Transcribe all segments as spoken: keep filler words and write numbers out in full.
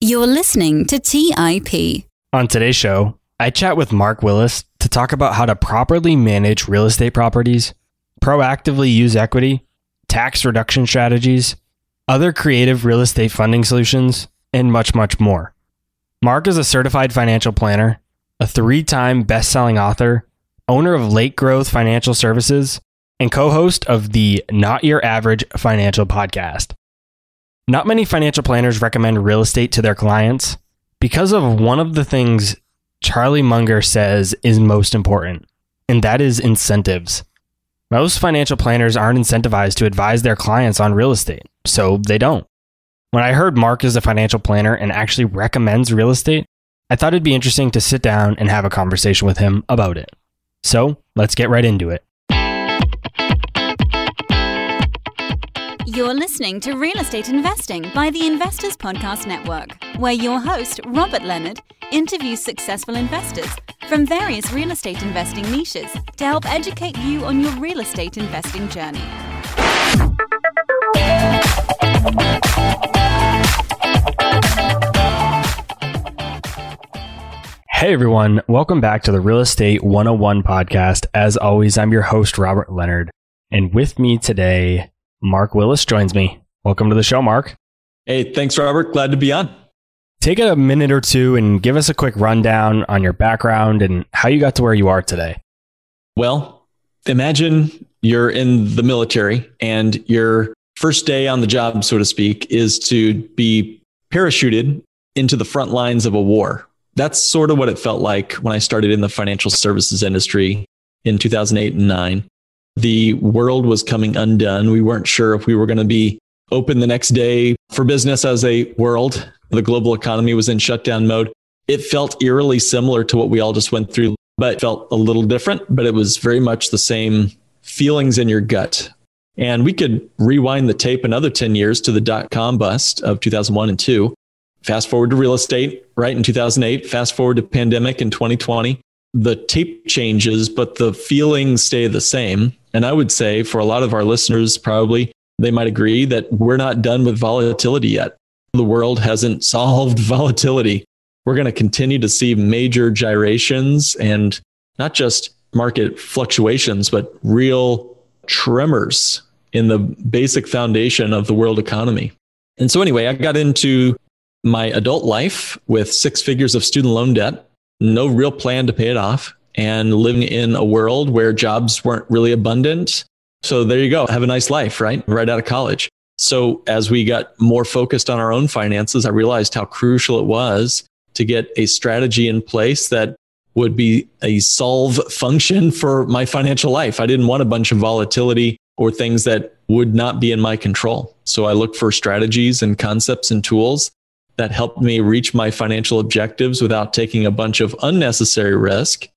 You're listening to T I P. On today's show, I chat with Mark Willis to talk about how to properly manage real estate properties, proactively use equity, tax reduction strategies, other creative real estate funding solutions, and much, much more. Mark is a certified financial planner, a three-time best-selling author, owner of Lake Growth Financial Services, and co-host of the Not Your Average Financial Podcast. Not many financial planners recommend real estate to their clients because of one of the things Charlie Munger says is most important, and that is incentives. Most financial planners aren't incentivized to advise their clients on real estate, so they don't. When I heard Mark is a financial planner and actually recommends real estate, I thought it'd be interesting to sit down and have a conversation with him about it. So let's get right into it. You're listening to Real Estate Investing by the Investors Podcast Network, where your host, Robert Leonard, interviews successful investors from various real estate investing niches to help educate you on your real estate investing journey. Hey everyone, welcome back to the Real Estate one oh one Podcast. As always, I'm your host, Robert Leonard, and with me today, Mark Willis joins me. Welcome to the show, Mark. Hey, thanks, Robert. Glad to be on. Take a minute or two and give us a quick rundown on your background and how you got to where you are today. Well, imagine you're in the military and your first day on the job, so to speak, is to be parachuted into the front lines of a war. That's sort of what it felt like when I started in the financial services industry in two thousand eight and nine. The world was coming undone. We weren't sure if we were going to be open the next day for business as a world. The global economy was in shutdown mode. It felt eerily similar to what we all just went through, but felt a little different, but it was very much the same feelings in your gut. And we could rewind the tape another ten years to the dot-com bust of two thousand one and two. Fast forward to real estate, right, in two thousand eight. Fast forward to pandemic in twenty twenty. The tape changes, but the feelings stay the same. And I would say for a lot of our listeners, probably they might agree that we're not done with volatility yet. The world hasn't solved volatility. We're going to continue to see major gyrations and not just market fluctuations, but real tremors in the basic foundation of the world economy. And so anyway, I got into my adult life with six figures of student loan debt, no real plan to pay it off, and living in a world where jobs weren't really abundant. So there you go. Have a nice life, right? Right out of college. So as we got more focused on our own finances, I realized how crucial it was to get a strategy in place that would be a solve function for my financial life. I didn't want a bunch of volatility or things that would not be in my control. So I looked for strategies and concepts and tools that helped me reach my financial objectives without taking a bunch of unnecessary risk.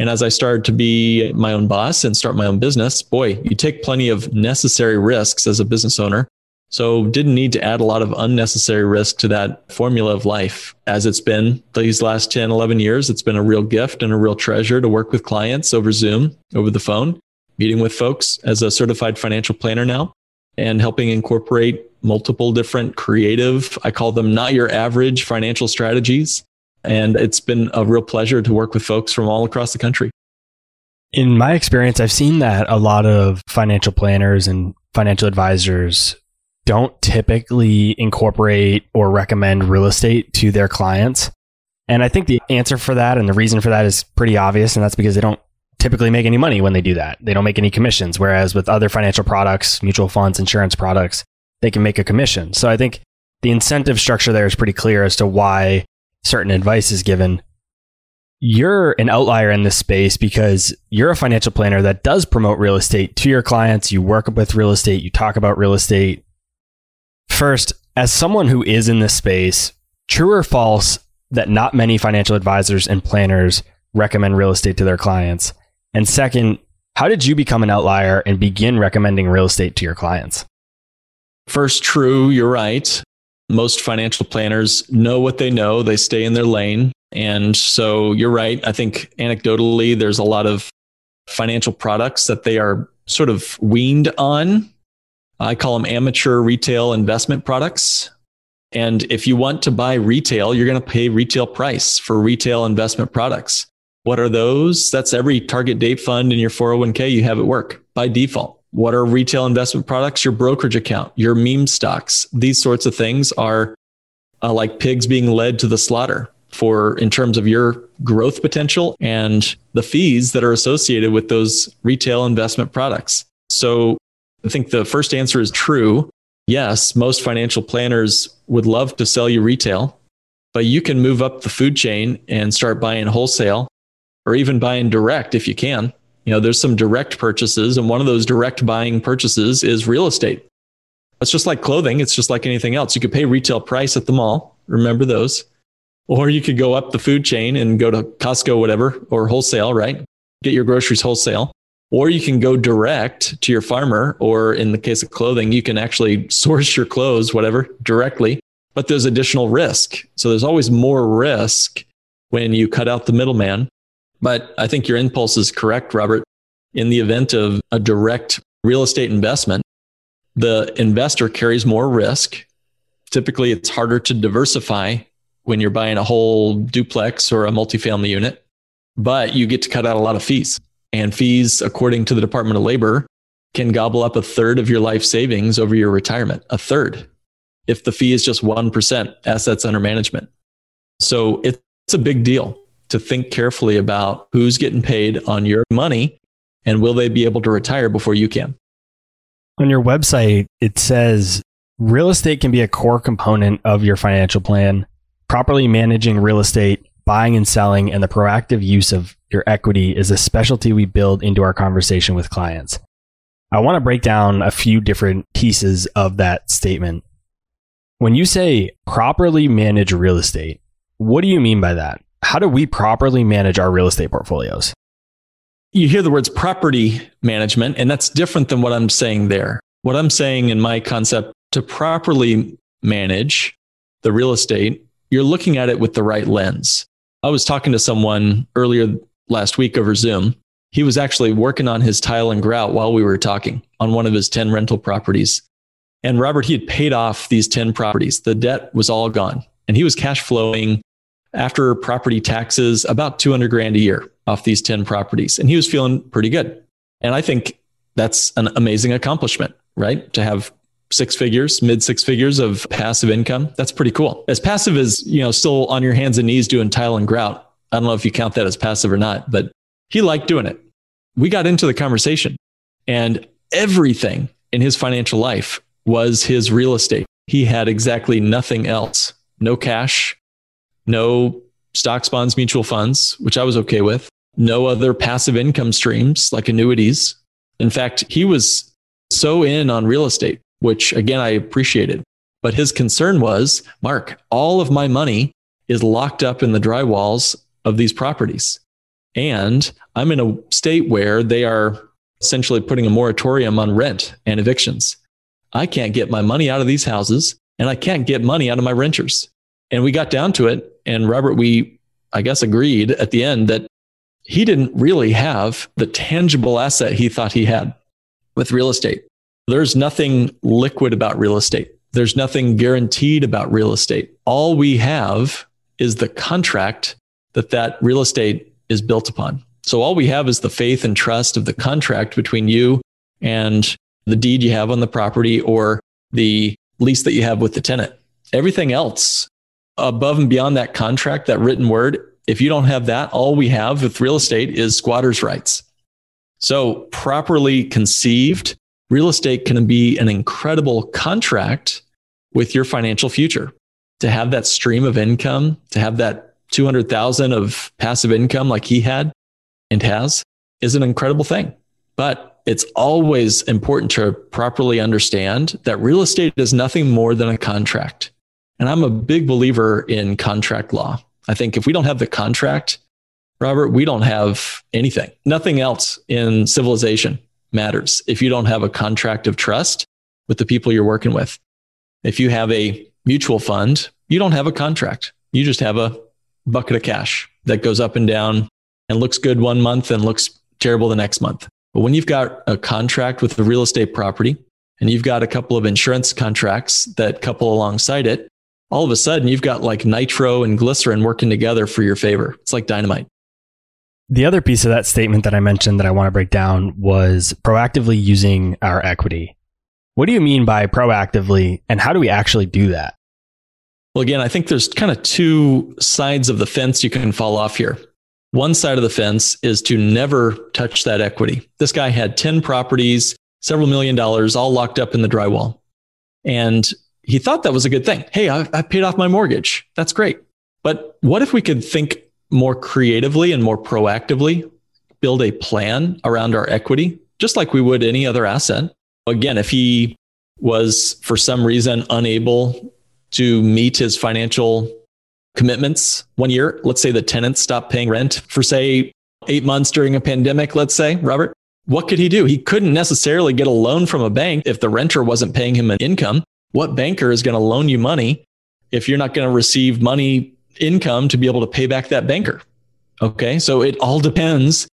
And as I started to be my own boss and start my own business, boy, you take plenty of necessary risks as a business owner. So didn't need to add a lot of unnecessary risk to that formula of life. As it's been these last ten, eleven years, it's been a real gift and a real treasure to work with clients over Zoom, over the phone, meeting with folks as a certified financial planner now, and helping incorporate multiple different creative, I call them not your average financial strategies. And it's been a real pleasure to work with folks from all across the country. In my experience, I've seen that a lot of financial planners and financial advisors don't typically incorporate or recommend real estate to their clients. And I think the answer for that and the reason for that is pretty obvious. And that's because they don't typically make any money when they do that. They don't make any commissions. Whereas with other financial products, mutual funds, insurance products, they can make a commission. So I think the incentive structure there is pretty clear as to why certain advice is given. You're an outlier in this space because you're a financial planner that does promote real estate to your clients. You work with real estate. You talk about real estate. First, as someone who is in this space, true or false that not many financial advisors and planners recommend real estate to their clients? And second, how did you become an outlier and begin recommending real estate to your clients? First, true, you're right. Most financial planners know what they know. They stay in their lane. And so you're right. I think anecdotally, there's a lot of financial products that they are sort of weaned on. I call them amateur retail investment products. And if you want to buy retail, you're going to pay retail price for retail investment products. What are those? That's every target date fund in your four oh one k you have at work by default. What are retail investment products? Your brokerage account, your meme stocks. These sorts of things are uh, like pigs being led to the slaughter for in terms of your growth potential and the fees that are associated with those retail investment products. So I think the first answer is true. Yes, most financial planners would love to sell you retail, but you can move up the food chain and start buying wholesale or even buying direct if you can. You know, there's some direct purchases, and one of those direct buying purchases is real estate. It's just like clothing. It's just like anything else. You could pay retail price at the mall. Remember those. Or you could go up the food chain and go to Costco, whatever, or wholesale, right? Get your groceries wholesale. Or you can go direct to your farmer, or in the case of clothing, you can actually source your clothes, whatever, directly. But there's additional risk. So there's always more risk when you cut out the middleman. But I think your impulse is correct, Robert. In the event of a direct real estate investment, the investor carries more risk. Typically, it's harder to diversify when you're buying a whole duplex or a multifamily unit, but you get to cut out a lot of fees. And fees, according to the Department of Labor, can gobble up a third of your life savings over your retirement. A third, if the fee is just one percent assets under management. So it's a big deal to think carefully about who's getting paid on your money and will they be able to retire before you can. On your website, it says real estate can be a core component of your financial plan. Properly managing real estate, buying and selling, and the proactive use of your equity is a specialty we build into our conversation with clients. I want to break down a few different pieces of that statement. When you say properly manage real estate, what do you mean by that? How do we properly manage our real estate portfolios? You hear the words property management, and that's different than what I'm saying there. What I'm saying in my concept, to properly manage the real estate, you're looking at it with the right lens. I was talking to someone earlier last week over Zoom. He was actually working on his tile and grout while we were talking on one of his ten rental properties. And Robert, he had paid off these ten properties. The debt was all gone. And he was cash flowing after property taxes about two hundred grand a year off these ten properties. And he was feeling pretty good. And I think that's an amazing accomplishment, right? To have six figures, mid six figures of passive income. That's pretty cool. As passive as, you know, still on your hands and knees doing tile and grout. I don't know if you count that as passive or not, but he liked doing it. We got into the conversation, and everything in his financial life was his real estate. He had exactly nothing else. No cash, no stocks, bonds, mutual funds, which I was okay with. No other passive income streams like annuities. In fact, he was so in on real estate, which again, I appreciated. But his concern was, Mark, all of my money is locked up in the drywalls of these properties. And I'm in a state where they are essentially putting a moratorium on rent and evictions. I can't get my money out of these houses, and I can't get money out of my renters. And we got down to it. And Robert, we, I guess, agreed at the end that he didn't really have the tangible asset he thought he had with real estate. There's nothing liquid about real estate. There's nothing guaranteed about real estate. All we have is the contract that that real estate is built upon. So all we have is the faith and trust of the contract between you and the deed you have on the property or the lease that you have with the tenant. Everything else above and beyond that contract, that written word, if you don't have that, all we have with real estate is squatters' rights. So properly conceived, real estate can be an incredible contract with your financial future. To have that stream of income, to have that two hundred thousand of passive income like he had and has is an incredible thing. But it's always important to properly understand that real estate is nothing more than a contract. And I'm a big believer in contract law. I think if we don't have the contract, Robert, we don't have anything. Nothing else in civilization matters if you don't have a contract of trust with the people you're working with. If you have a mutual fund, you don't have a contract. You just have a bucket of cash that goes up and down and looks good one month and looks terrible the next month. But when you've got a contract with the real estate property and you've got a couple of insurance contracts that couple alongside it, all of a sudden you've got like nitro and glycerin working together for your favor. It's like dynamite. The other piece of that statement that I mentioned that I want to break down was proactively using our equity. What do you mean by proactively, and how do we actually do that? Well, again, I think there's kind of two sides of the fence you can fall off here. One side of the fence is to never touch that equity. This guy had ten properties, several million dollars, all locked up in the drywall. And he thought that was a good thing. Hey, I, I paid off my mortgage. That's great. But what if we could think more creatively and more proactively, build a plan around our equity, just like we would any other asset? Again, if he was for some reason unable to meet his financial commitments one year, let's say the tenants stopped paying rent for say eight months during a pandemic, let's say, Robert, what could he do? He couldn't necessarily get a loan from a bank if the renter wasn't paying him an income. What banker is going to loan you money if you're not going to receive money income to be able to pay back that banker? Okay. So it all depends.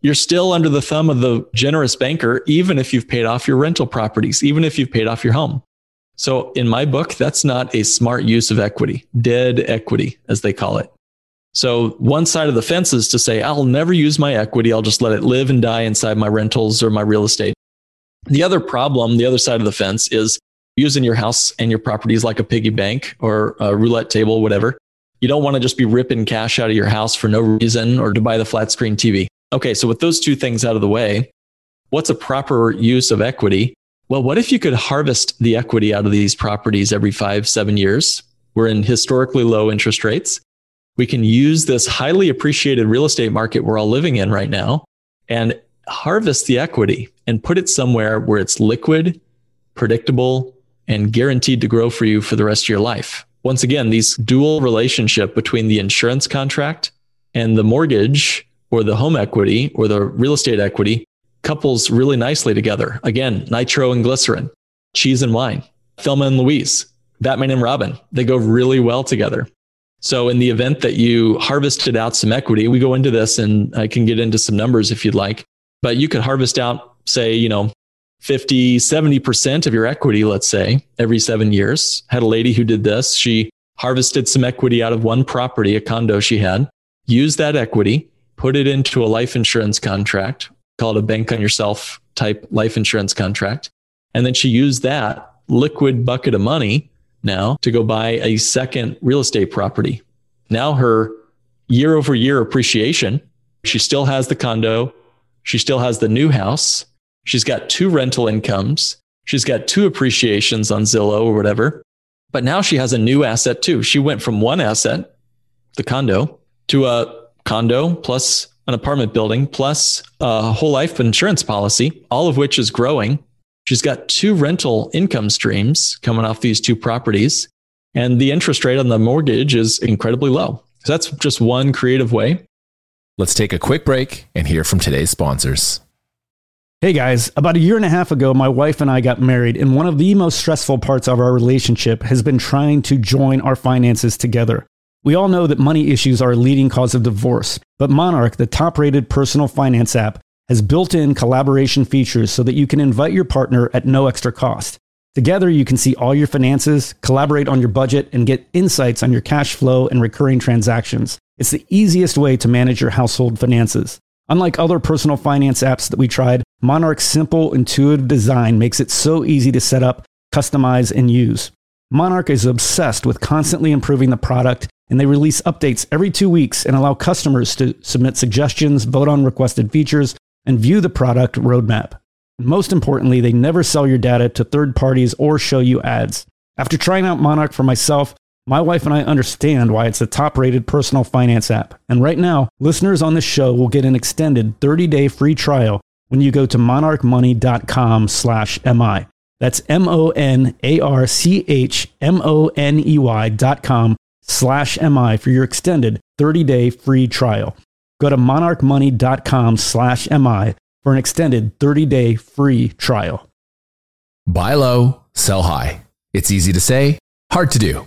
You're still under the thumb of the generous banker, even if you've paid off your rental properties, even if you've paid off your home. So in my book, that's not a smart use of equity, dead equity, as they call it. So one side of the fence is to say, I'll never use my equity. I'll just let it live and die inside my rentals or my real estate. The other problem, the other side of the fence, is using your house and your properties like a piggy bank or a roulette table, whatever. You don't want to just be ripping cash out of your house for no reason or to buy the flat screen T V. Okay, so with those two things out of the way, what's a proper use of equity? Well, what if you could harvest the equity out of these properties every five, seven years? We're in historically low interest rates. We can use this highly appreciated real estate market we're all living in right now and harvest the equity and put it somewhere where it's liquid, predictable, and guaranteed to grow for you for the rest of your life. Once again, these dual relationship between the insurance contract and the mortgage or the home equity or the real estate equity couples really nicely together. Again, nitro and glycerin, cheese and wine, Thelma and Louise, Batman and Robin, they go really well together. So in the event that you harvested out some equity, we go into this and I can get into some numbers if you'd like, but you could harvest out, say, you know, fifty, seventy percent of your equity, let's say, every seven years. Had a lady who did this. She harvested some equity out of one property, a condo she had, used that equity, put it into a life insurance contract, called a bank on yourself type life insurance contract. And then she used that liquid bucket of money now to go buy a second real estate property. Now her year over year appreciation, she still has the condo. She still has the new house. She's got two rental incomes. She's got two appreciations on Zillow or whatever. But now she has a new asset too. She went from one asset, the condo, to a condo plus an apartment building plus a whole life insurance policy, all of which is growing. She's got two rental income streams coming off these two properties. And the interest rate on the mortgage is incredibly low. So that's just one creative way. Let's take a quick break and hear from today's sponsors. Hey guys, about a year and a half ago, my wife and I got married, and one of the most stressful parts of our relationship has been trying to join our finances together. We all know that money issues are a leading cause of divorce, but Monarch, the top-rated personal finance app, has built-in collaboration features so that you can invite your partner at no extra cost. Together, you can see all your finances, collaborate on your budget, and get insights on your cash flow and recurring transactions. It's the easiest way to manage your household finances. Unlike other personal finance apps that we tried, Monarch's simple, intuitive design makes it so easy to set up, customize, and use. Monarch is obsessed with constantly improving the product, and they release updates every two weeks and allow customers to submit suggestions, vote on requested features, and view the product roadmap. Most importantly, they never sell your data to third parties or show you ads. After trying out Monarch for myself, my wife and I understand why it's the top-rated personal finance app. And right now, listeners on this show will get an extended thirty-day free trial when you go to monarch money dot com slash M I. That's M O N A R C H M O N E Y dot com slash M I for your extended thirty-day free trial. Go to monarch money dot com slash M I for an extended thirty-day free trial. Buy low, sell high. It's easy to say, hard to do.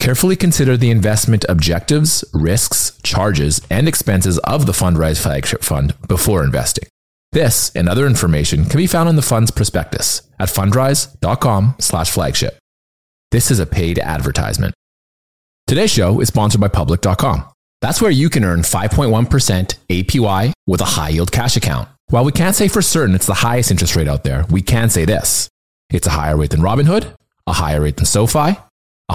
Carefully consider the investment objectives, risks, charges, and expenses of the Fundrise Flagship Fund before investing. This and other information can be found in the fund's prospectus at fundrise.com slash flagship. This is a paid advertisement. Today's show is sponsored by public dot com. That's where you can earn five point one percent A P Y with a high-yield cash account. While we can't say for certain it's the highest interest rate out there, we can say this. It's a higher rate than Robinhood, a higher rate than SoFi, a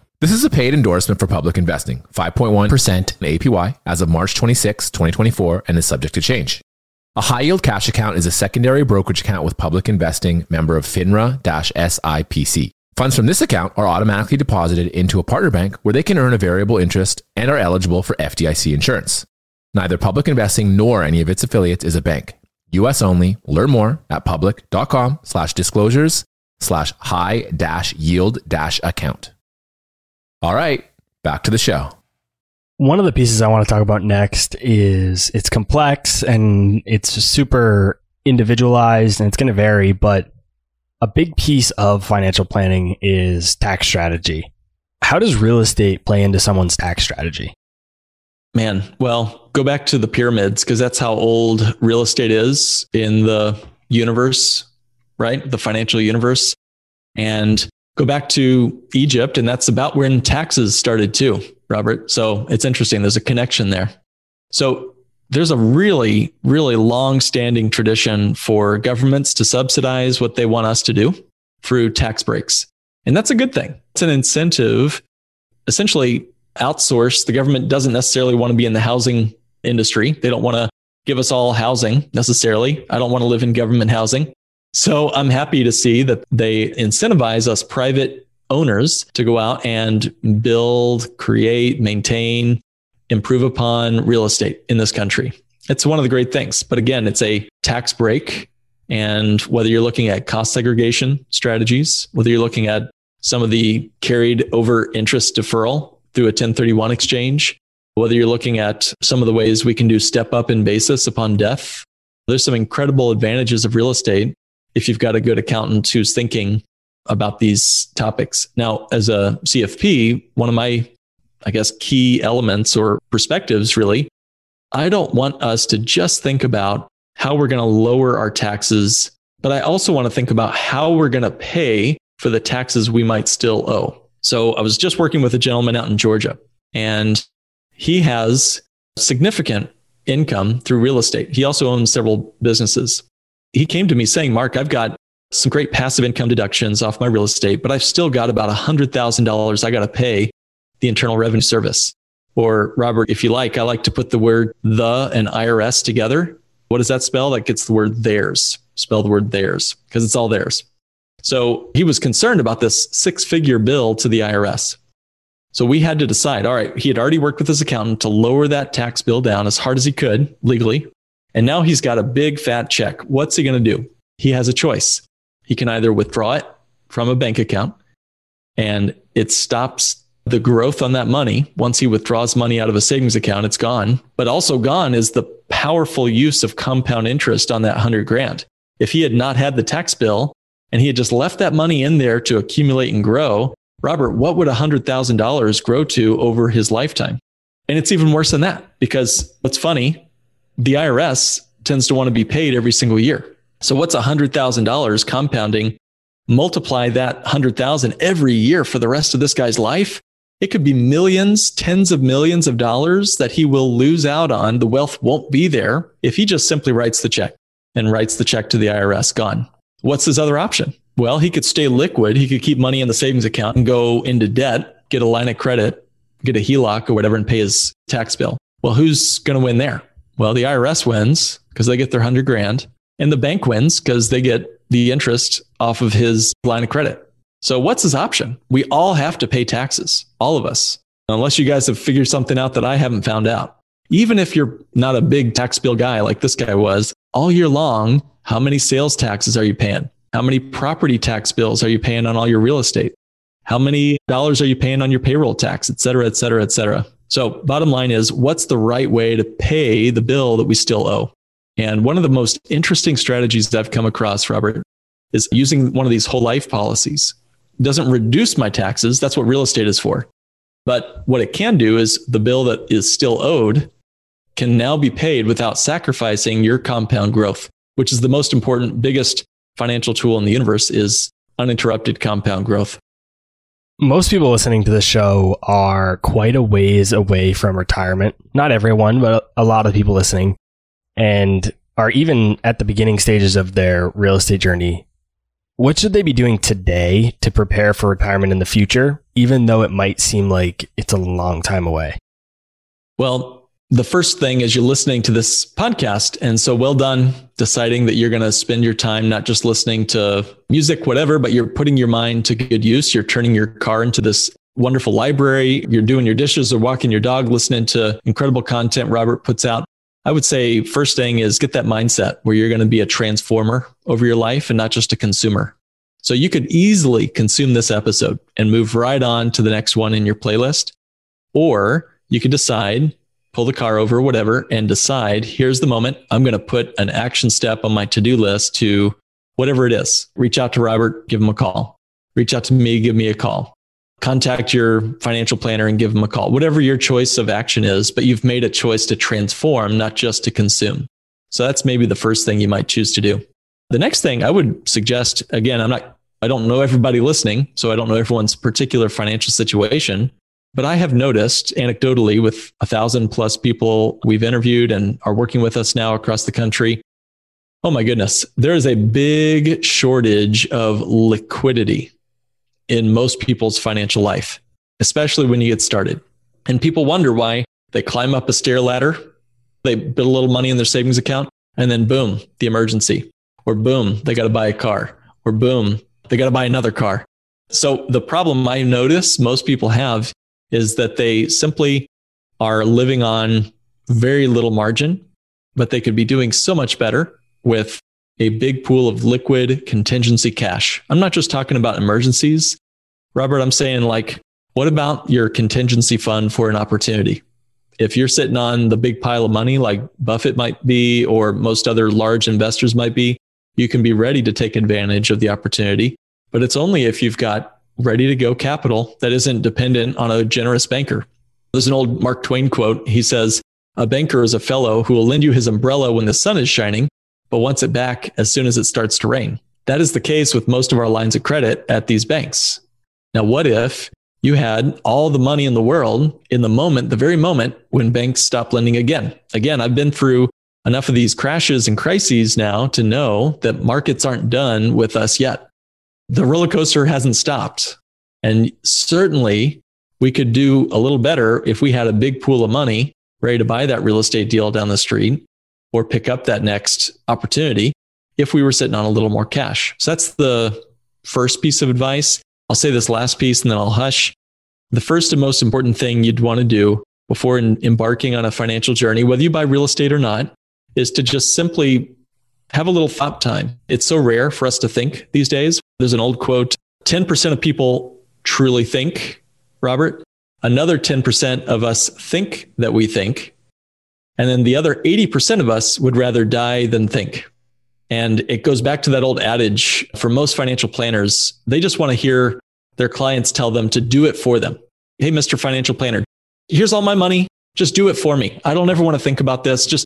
This is a paid endorsement for Public Investing, five point one percent in A P Y as of March twenty-sixth, twenty twenty-four, and is subject to change. A high-yield cash account is a secondary brokerage account with Public Investing, member of FINRA-S I P C. Funds from this account are automatically deposited into a partner bank where they can earn a variable interest and are eligible for F D I C insurance. Neither Public Investing nor any of its affiliates is a bank. U S only. Learn more at public.com slash disclosures slash high dash yield dash account. All right, back to the show. One of the pieces I want to talk about next is it's complex and it's super individualized and it's going to vary, but a big piece of financial planning is tax strategy. How does real estate play into someone's tax strategy? Man, well, go back to the pyramids because that's how old real estate is in the universe, right? The financial universe. And go back to Egypt, and that's about when taxes started too, Robert. So it's interesting. There's a connection there. So there's a really, really long-standing tradition for governments to subsidize what they want us to do through tax breaks. And that's a good thing. It's an incentive. Essentially, outsource. The government doesn't necessarily want to be in the housing industry. They don't want to give us all housing necessarily. I don't want to live in government housing. So I'm happy to see that they incentivize us private owners to go out and build, create, maintain, improve upon real estate in this country. It's one of the great things. But again, it's a tax break. And whether you're looking at cost segregation strategies, whether you're looking at some of the carried over interest deferral through a ten thirty-one exchange, whether you're looking at some of the ways we can do step up in basis upon death, there's some incredible advantages of real estate if you've got a good accountant who's thinking about these topics. Now, as a C F P, one of my, I guess, key elements or perspectives, really, I don't want us to just think about how we're going to lower our taxes, but I also want to think about how we're going to pay for the taxes we might still owe. So I was just working with a gentleman out in Georgia, and he has significant income through real estate. He also owns several businesses. He came to me saying, Mark, I've got some great passive income deductions off my real estate, but I've still got about one hundred thousand dollars I got to pay the Internal Revenue Service. Or Robert, if you like, I like to put the word the and I R S together. What does that spell? That gets the word theirs. Spell the word theirs because it's all theirs. So he was concerned about this six-figure bill to the I R S. So we had to decide, all right, he had already worked with his accountant to lower that tax bill down as hard as he could legally. And now he's got a big fat check. What's he going to do? He has a choice. He can either withdraw it from a bank account and it stops the growth on that money. Once he withdraws money out of a savings account, it's gone. But also gone is the powerful use of compound interest on that hundred grand. If he had not had the tax bill and he had just left that money in there to accumulate and grow, Robert, what would one hundred thousand dollars grow to over his lifetime? And it's even worse than that because what's funny, the I R S tends to want to be paid every single year. So what's one hundred thousand dollars compounding? Multiply that one hundred thousand dollars every year for the rest of this guy's life. It could be millions, tens of millions of dollars that he will lose out on. The wealth won't be there if he just simply writes the check and writes the check to the I R S, gone. What's his other option? Well, he could stay liquid. He could keep money in the savings account and go into debt, get a line of credit, get a H E L O C or whatever, and pay his tax bill. Well, who's going to win there? Well, the I R S wins because they get their hundred grand, and the bank wins because they get the interest off of his line of credit. So what's his option? We all have to pay taxes, all of us, unless you guys have figured something out that I haven't found out. Even if you're not a big tax bill guy like this guy was, all year long, how many sales taxes are you paying? How many property tax bills are you paying on all your real estate? How many dollars are you paying on your payroll tax, et cetera, et cetera, et cetera? So bottom line is, what's the right way to pay the bill that we still owe? And one of the most interesting strategies that I've come across, Robert, is using one of these whole life policies. It doesn't reduce my taxes. That's what real estate is for. But what it can do is the bill that is still owed can now be paid without sacrificing your compound growth, which is the most important, biggest financial tool in the universe, is uninterrupted compound growth. Most people listening to the show are quite a ways away from retirement. Not everyone, but a lot of people listening, and are even at the beginning stages of their real estate journey. What should they be doing today to prepare for retirement in the future, even though it might seem like it's a long time away? Well, the first thing is you're listening to this podcast. And so well done deciding that you're going to spend your time not just listening to music, whatever, but you're putting your mind to good use. You're turning your car into this wonderful library. You're doing your dishes or walking your dog, listening to incredible content Robert puts out. I would say first thing is get that mindset where you're going to be a transformer over your life and not just a consumer. So you could easily consume this episode and move right on to the next one in your playlist. Or you could decide, pull the car over, whatever, and decide, here's the moment. I'm going to put an action step on my to-do list to whatever it is. Reach out to Robert, give him a call. Reach out to me, give me a call. Contact your financial planner and give him a call. Whatever your choice of action is, but you've made a choice to transform, not just to consume. So that's maybe the first thing you might choose to do. The next thing I would suggest, again, I'm not, I don't know everybody listening, so I don't know everyone's particular financial situation. But I have noticed anecdotally with a thousand plus people we've interviewed and are working with us now across the country. Oh my goodness. There is a big shortage of liquidity in most people's financial life, especially when you get started. And people wonder why they climb up a stair ladder, they put a little money in their savings account, and then boom, the emergency, or boom, they got to buy a car, or boom, they got to buy another car. So the problem I notice most people have is that they simply are living on very little margin, but they could be doing so much better with a big pool of liquid contingency cash. I'm not just talking about emergencies, Robert. I'm saying, like, what about your contingency fund for an opportunity? If you're sitting on the big pile of money like Buffett might be, or most other large investors might be, you can be ready to take advantage of the opportunity. But it's only if you've got ready to go capital that isn't dependent on a generous banker. There's an old Mark Twain quote. He says, a banker is a fellow who will lend you his umbrella when the sun is shining, but wants it back as soon as it starts to rain. That is the case with most of our lines of credit at these banks. Now, what if you had all the money in the world in the moment, the very moment when banks stop lending again? Again, I've been through enough of these crashes and crises now to know that markets aren't done with us yet. The roller coaster hasn't stopped. And certainly we could do a little better if we had a big pool of money ready to buy that real estate deal down the street or pick up that next opportunity if we were sitting on a little more cash. So that's the first piece of advice. I'll say this last piece and then I'll hush. The first and most important thing you'd want to do before embarking on a financial journey, whether you buy real estate or not, is to just simply have a little thought time. It's so rare for us to think these days. There's an old quote, ten percent of people truly think, Robert. Another ten percent of us think that we think. And then the other eighty percent of us would rather die than think. And it goes back to that old adage for most financial planners. They just want to hear their clients tell them to do it for them. Hey, Mister Financial Planner, here's all my money. Just do it for me. I don't ever want to think about this. Just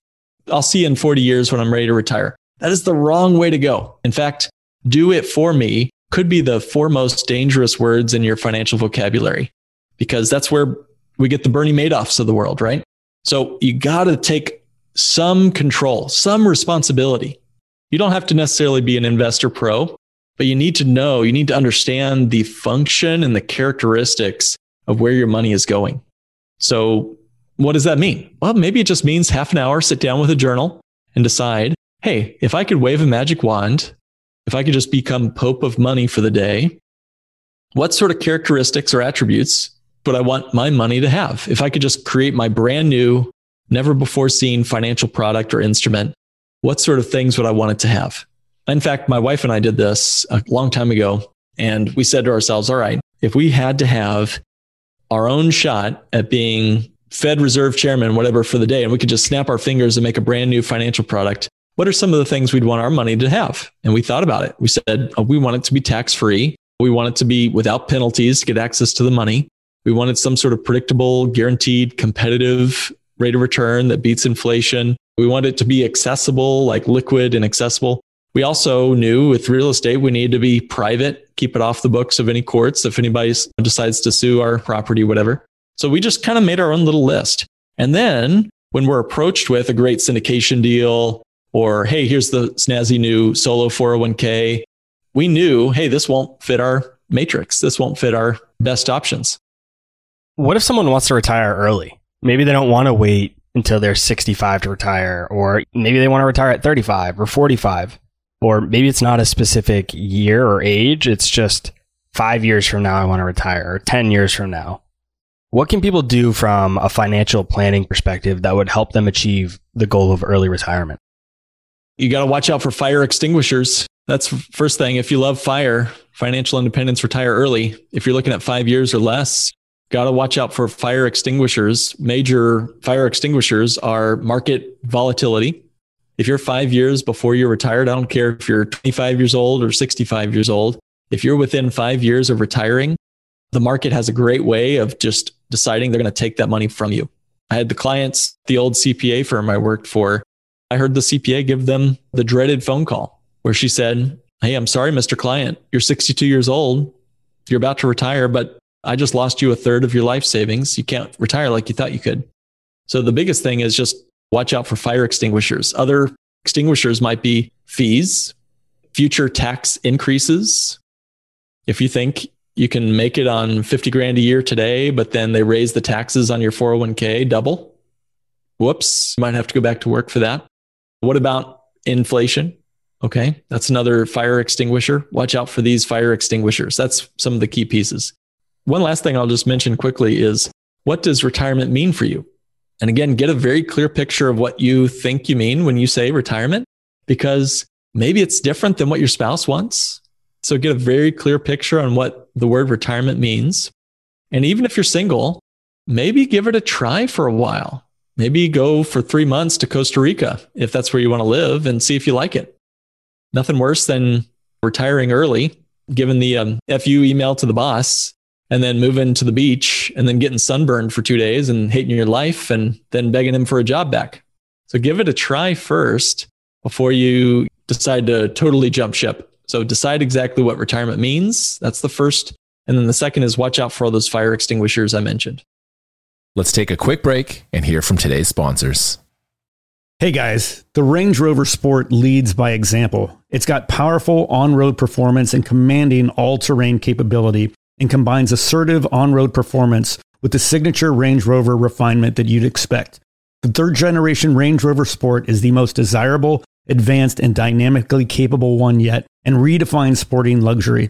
I'll see you in forty years when I'm ready to retire. That is the wrong way to go. In fact, do it for me could be the foremost dangerous words in your financial vocabulary, because that's where we get the Bernie Madoffs of the world, right? So you got to take some control, some responsibility. You don't have to necessarily be an investor pro, but you need to know, you need to understand the function and the characteristics of where your money is going. So What does that mean? Well, maybe it just means half an hour, sit down with a journal and decide, hey, if I could wave a magic wand, if I could just become Pope of money for the day, what sort of characteristics or attributes would I want my money to have? If I could just create my brand new, never before seen financial product or instrument, what sort of things would I want it to have? In fact, my wife and I did this a long time ago, and we said to ourselves, all right, if we had to have our own shot at being Fed Reserve Chairman, whatever, for the day, and we could just snap our fingers and make a brand new financial product, what are some of the things we'd want our money to have? And we thought about it. We said, oh, we want it to be tax-free. We want it to be without penalties to get access to the money. We wanted some sort of predictable, guaranteed, competitive rate of return that beats inflation. We wanted it to be accessible, like liquid and accessible. We also knew with real estate, we needed to be private, keep it off the books of any courts if anybody decides to sue our property, whatever. So we just kind of made our own little list. And then when we're approached with a great syndication deal or, hey, here's the snazzy new solo four oh one k, we knew, hey, this won't fit our matrix. This won't fit our best options. What if someone wants to retire early? Maybe they don't want to wait until they're sixty-five to retire, or maybe they want to retire at thirty-five or forty-five. Or maybe it's not a specific year or age. It's just five years from now, I want to retire, or ten years from now. What can people do from a financial planning perspective that would help them achieve the goal of early retirement? You got to watch out for fire extinguishers. That's the first thing. If you love fire, financial independence, retire early. If you're looking at five years or less, got to watch out for fire extinguishers. Major fire extinguishers are market volatility. If you're five years before you're retired, I don't care if you're twenty-five years old or sixty-five years old, if you're within five years of retiring, the market has a great way of just deciding they're going to take that money from you. I had the clients, the old C P A firm I worked for, I heard the C P A give them the dreaded phone call where she said, hey, I'm sorry, Mister Client, you're sixty-two years old, you're about to retire, but I just lost you a third of your life savings. You can't retire like you thought you could. So the biggest thing is just watch out for fire extinguishers. Other extinguishers might be fees, future tax increases. If you think you can make it on fifty grand a year today, but then they raise the taxes on your four oh one k double, whoops, you might have to go back to work for that. What about inflation? Okay, that's another fire extinguisher. Watch out for these fire extinguishers. That's some of the key pieces. One last thing I'll just mention quickly is, what does retirement mean for you? And again, get a very clear picture of what you think you mean when you say retirement, because maybe it's different than what your spouse wants. So get a very clear picture on what the word retirement means. And even if you're single, maybe give it a try for a while. Maybe go for three months to Costa Rica, if that's where you want to live, and see if you like it. Nothing worse than retiring early, giving the um, F U email to the boss, and then moving to the beach and then getting sunburned for two days and hating your life and then begging him for a job back. So give it a try first before you decide to totally jump ship. So decide exactly what retirement means. That's the first. And then the second is watch out for all those fire extinguishers I mentioned. Let's take a quick break and hear from today's sponsors. Hey guys, the Range Rover Sport leads by example. It's got powerful on-road performance and commanding all-terrain capability, and combines assertive on-road performance with the signature Range Rover refinement that you'd expect. The third-generation Range Rover Sport is the most desirable, advanced, and dynamically capable one yet, and redefines sporting luxury.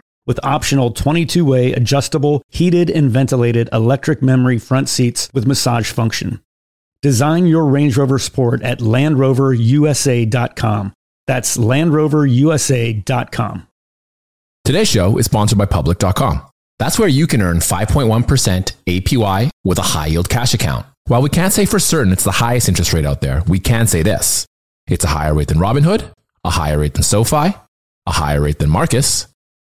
with optional twenty-two way adjustable, heated and ventilated electric memory front seats with massage function. Design your Range Rover Sport at Land Rover U S A dot com. That's Land Rover U S A dot com. Today's show is sponsored by Public dot com. That's where you can earn five point one percent A P Y with a high-yield cash account. While we can't say for certain it's the highest interest rate out there, we can say this. It's a higher rate than Robinhood, a higher rate than SoFi, a higher rate than Marcus,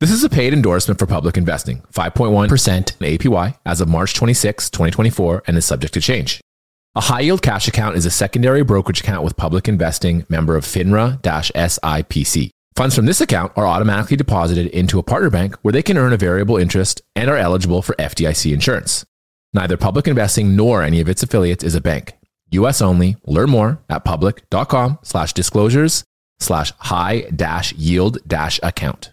This is a paid endorsement for Public Investing, five point one percent A P Y as of March twenty-sixth, twenty twenty-four, and is subject to change. A high-yield cash account is a secondary brokerage account with Public Investing, member of FINRA-S I P C. Funds from this account are automatically deposited into a partner bank where they can earn a variable interest and are eligible for F D I C insurance. Neither Public Investing nor any of its affiliates is a bank. U S only. Learn more at public.com slash disclosures slash high dash yield dash account.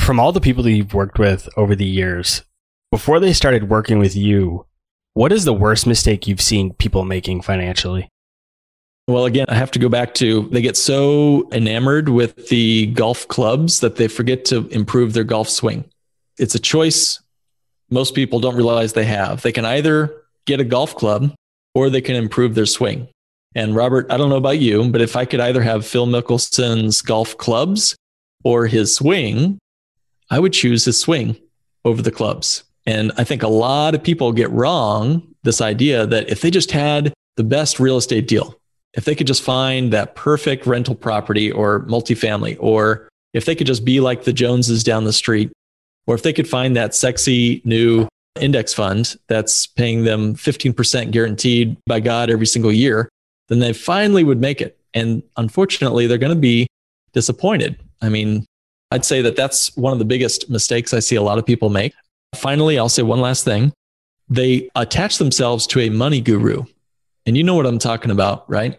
From all the people that you've worked with over the years, before they started working with you, what is the worst mistake you've seen people making financially? Well, again, I have to go back to, they get so enamored with the golf clubs that they forget to improve their golf swing. It's a choice most people don't realize they have. They can either get a golf club or they can improve their swing. And Robert, I don't know about you, but if I could either have Phil Mickelson's golf clubs or his swing, I would choose his swing over the clubs. And I think a lot of people get wrong this idea that if they just had the best real estate deal, if they could just find that perfect rental property or multifamily, or if they could just be like the Joneses down the street, or if they could find that sexy new index fund that's paying them fifteen percent guaranteed by God every single year, then they finally would make it. And unfortunately, they're going to be disappointed. I mean, I'd say that that's one of the biggest mistakes I see a lot of people make. Finally, I'll say one last thing. They attach themselves to a money guru. And you know what I'm talking about, right?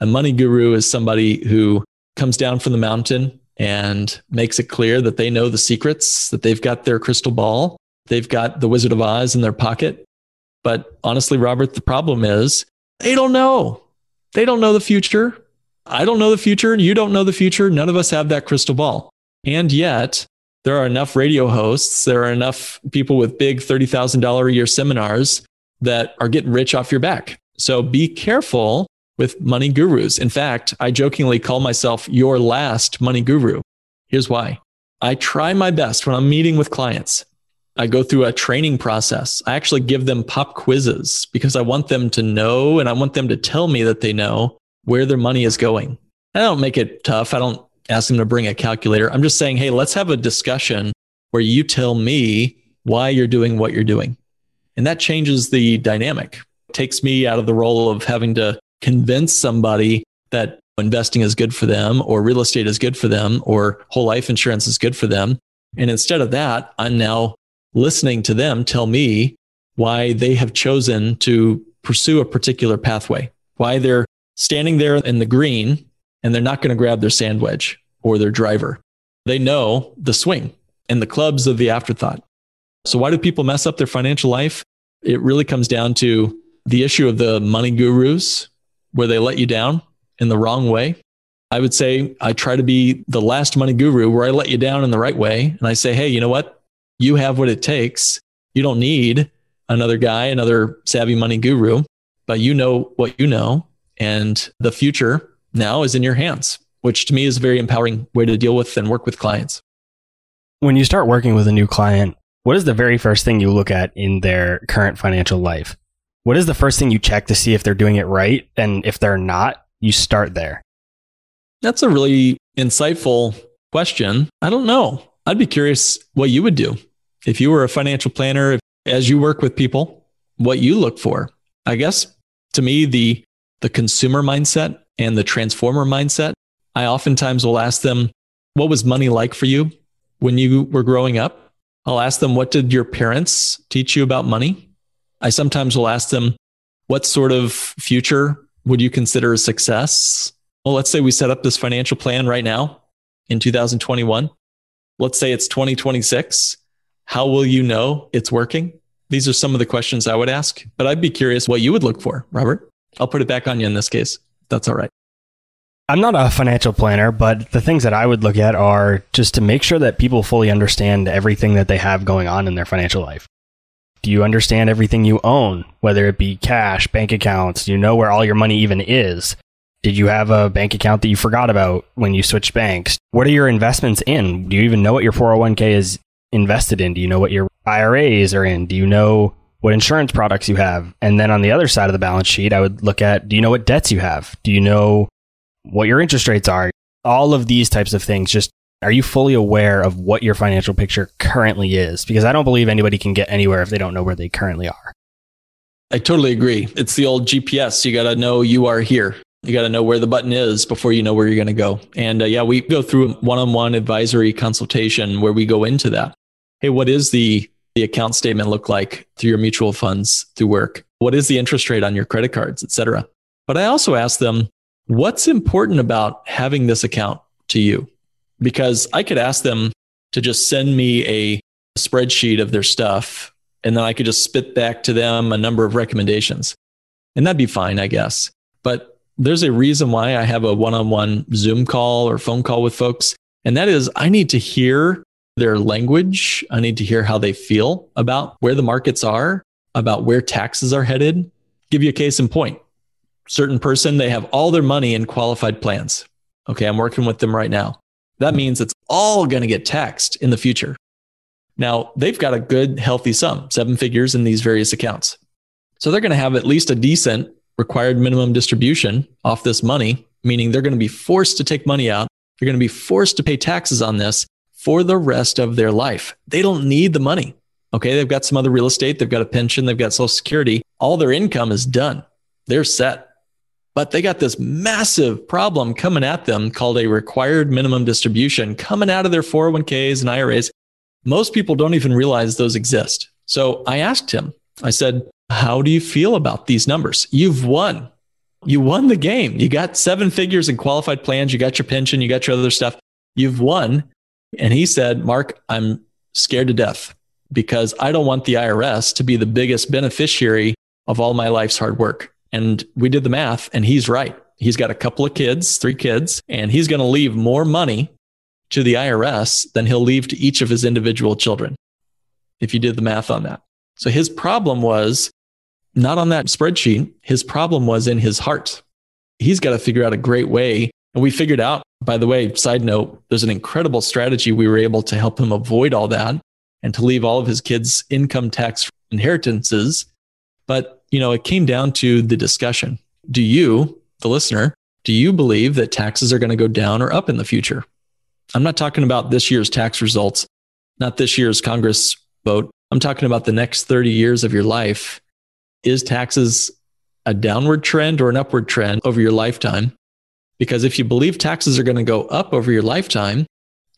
A money guru is somebody who comes down from the mountain and makes it clear that they know the secrets, that they've got their crystal ball, they've got the Wizard of Oz in their pocket. But honestly, Robert, the problem is they don't know. They don't know the future. I don't know the future. You don't know the future. None of us have that crystal ball. And yet, there are enough radio hosts, there are enough people with big thirty thousand dollars a year seminars that are getting rich off your back. So be careful with money gurus. In fact, I jokingly call myself your last money guru. Here's why. I try my best when I'm meeting with clients. I go through a training process. I actually give them pop quizzes because I want them to know and I want them to tell me that they know where their money is going. I don't make it tough. I don't ask them to bring a calculator. I'm just saying, hey, let's have a discussion where you tell me why you're doing what you're doing. And that changes the dynamic. It takes me out of the role of having to convince somebody that investing is good for them or real estate is good for them or whole life insurance is good for them. And instead of that, I'm now listening to them tell me why they have chosen to pursue a particular pathway, why they're standing there in the green and they're not going to grab their sandwich or their driver. They know the swing and the clubs of the afterthought. So why do people mess up their financial life? It really comes down to the issue of the money gurus, where they let you down in the wrong way. I would say I try to be the last money guru where I let you down in the right way. And I say, hey, you know what? You have what it takes. You don't need another guy, another savvy money guru, but you know what you know, and the future now is in your hands, which to me is a very empowering way to deal with and work with clients. When you start working with a new client, what is the very first thing you look at in their current financial life? What is the first thing you check to see if they're doing it right? And if they're not, you start there. That's a really insightful question. I don't know. I'd be curious what you would do. if you were a financial planner, as you work with people, what you look for. I guess to me, the, the consumer mindset and the transformer mindset, I oftentimes will ask them, what was money like for you when you were growing up? I'll ask them, what did your parents teach you about money? I sometimes will ask them, what sort of future would you consider a success? Well, let's say we set up this financial plan right now in two thousand twenty-one. Let's say it's twenty twenty-six. How will you know it's working? These are some of the questions I would ask, but I'd be curious what you would look for, Robert. I'll put it back on you in this case. That's all right. I'm not a financial planner, but the things that I would look at are just to make sure that people fully understand everything that they have going on in their financial life. Do you understand everything you own, whether it be cash, bank accounts? Do you know where all your money even is? Did you have a bank account that you forgot about when you switched banks? What are your investments in? Do you even know what your four oh one k is invested in? Do you know what your I R As are in? Do you know what insurance products you have? And then on the other side of the balance sheet, I would look at, do you know what debts you have? Do you know what your interest rates are? All of these types of things. Just, are you fully aware of what your financial picture currently is? Because I don't believe anybody can get anywhere if they don't know where they currently are. I totally agree. It's the old G P S. You got to know you are here. You got to know where the button is before you know where you're going to go. And uh, yeah, we go through one-on-one advisory consultation where we go into that. Hey, what is the, the account statement look like through your mutual funds, through work? What is the interest rate on your credit cards, et cetera? But I also ask them, what's important about having this account to you? Because I could ask them to just send me a spreadsheet of their stuff, and then I could just spit back to them a number of recommendations. And that'd be fine, I guess. But there's a reason why I have a one-on-one Zoom call or phone call with folks. And that is, I need to hear their language. I need to hear how they feel about where the markets are, about where taxes are headed. Give you a case in point. Certain person, they have all their money in qualified plans. Okay, I'm working with them right now. That means it's all going to get taxed in the future. Now, they've got a good, healthy sum, seven figures in these various accounts. So they're going to have at least a decent required minimum distribution off this money, meaning they're going to be forced to take money out. They're going to be forced to pay taxes on this for the rest of their life. They don't need the money. Okay, they've got some other real estate. They've got a pension. They've got Social Security. All their income is done. They're set. But they got this massive problem coming at them called a required minimum distribution coming out of their four oh one k's and I R As. Most people don't even realize those exist. So I asked him, I said, how do you feel about these numbers? You've won. You won the game. You got seven figures in qualified plans. You got your pension. You got your other stuff. You've won. And he said, Mark, I'm scared to death because I don't want the I R S to be the biggest beneficiary of all my life's hard work. And we did the math, and he's right. He's got a couple of kids, three kids, and he's going to leave more money to the I R S than he'll leave to each of his individual children, if you did the math on that. So his problem was not on that spreadsheet. His problem was in his heart. He's got to figure out a great way. And we figured out, by the way, side note, there's an incredible strategy. We were able to help him avoid all that and to leave all of his kids' income tax inheritances. But, you know, it came down to the discussion. Do you, the listener, do you believe that taxes are going to go down or up in the future? I'm not talking about this year's tax results, not this year's Congress vote. I'm talking about the next thirty years of your life. Is taxes a downward trend or an upward trend over your lifetime? Because if you believe taxes are going to go up over your lifetime,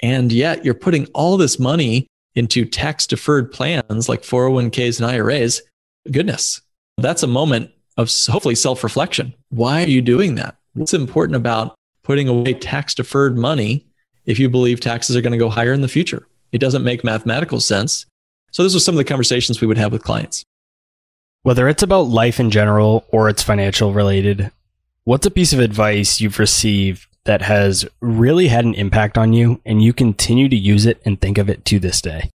and yet you're putting all this money into tax-deferred plans like four oh one k's and I R As, goodness, that's a moment of hopefully self-reflection. Why are you doing that? What's important about putting away tax-deferred money if you believe taxes are going to go higher in the future? It doesn't make mathematical sense. So those are some of the conversations we would have with clients. Whether it's about life in general or it's financial related, what's a piece of advice you've received that has really had an impact on you and you continue to use it and think of it to this day?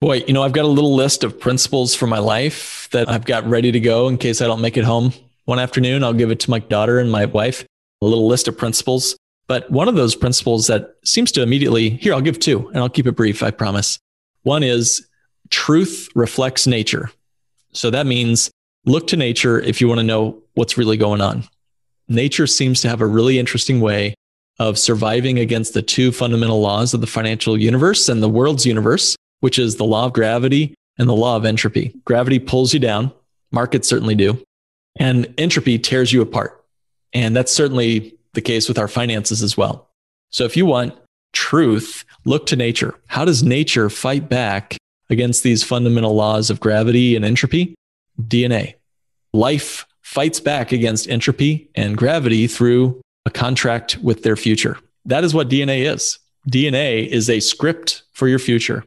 Boy, you know, I've got a little list of principles for my life that I've got ready to go in case I don't make it home one afternoon. I'll give it to my daughter and my wife, a little list of principles. But one of those principles that seems to immediately, here, I'll give two and I'll keep it brief, I promise. One is truth reflects nature. So that means look to nature if you want to know what's really going on. Nature seems to have a really interesting way of surviving against the two fundamental laws of the financial universe and the world's universe, which is the law of gravity and the law of entropy. Gravity pulls you down. Markets certainly do. And entropy tears you apart. And that's certainly the case with our finances as well. So if you want truth, look to nature. How does nature fight back against these fundamental laws of gravity and entropy? D N A. Life fights back against entropy and gravity through a contract with their future. That is what D N A is. D N A is a script for your future.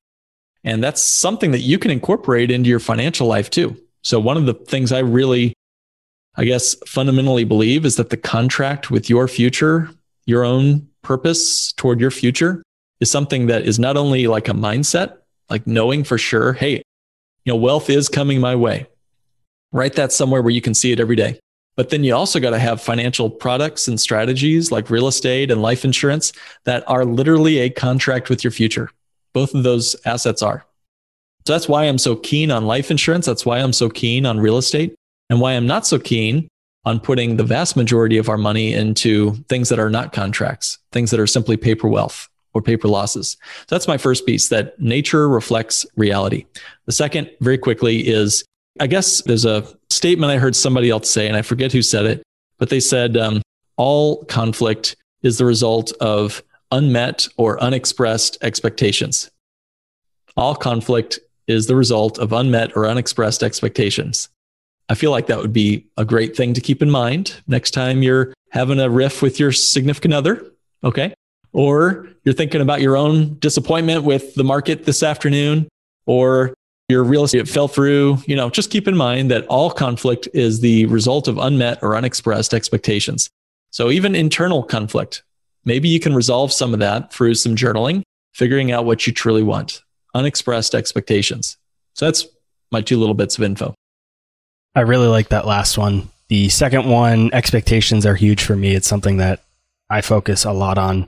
And that's something that you can incorporate into your financial life too. So one of the things I really, I guess, fundamentally believe is that the contract with your future, your own purpose toward your future, is something that is not only like a mindset, like knowing for sure, hey, you know, wealth is coming my way. Write that somewhere where you can see it every day. But then you also got to have financial products and strategies like real estate and life insurance that are literally a contract with your future. Both of those assets are. So that's why I'm so keen on life insurance. That's why I'm so keen on real estate, and why I'm not so keen on putting the vast majority of our money into things that are not contracts, things that are simply paper wealth or paper losses. So that's my first piece, that nature reflects reality. The second, very quickly, is, I guess there's a statement I heard somebody else say, and I forget who said it, but they said, um, all conflict is the result of unmet or unexpressed expectations. All conflict is the result of unmet or unexpressed expectations. I feel like that would be a great thing to keep in mind next time you're having a riff with your significant other, okay? Or you're thinking about your own disappointment with the market this afternoon, or your real estate fell through. You know, just keep in mind that all conflict is the result of unmet or unexpressed expectations. So even internal conflict, maybe you can resolve some of that through some journaling, figuring out what you truly want. Unexpressed expectations. So that's my two little bits of info. I really like that last one. The second one, expectations are huge for me. It's something that I focus a lot on.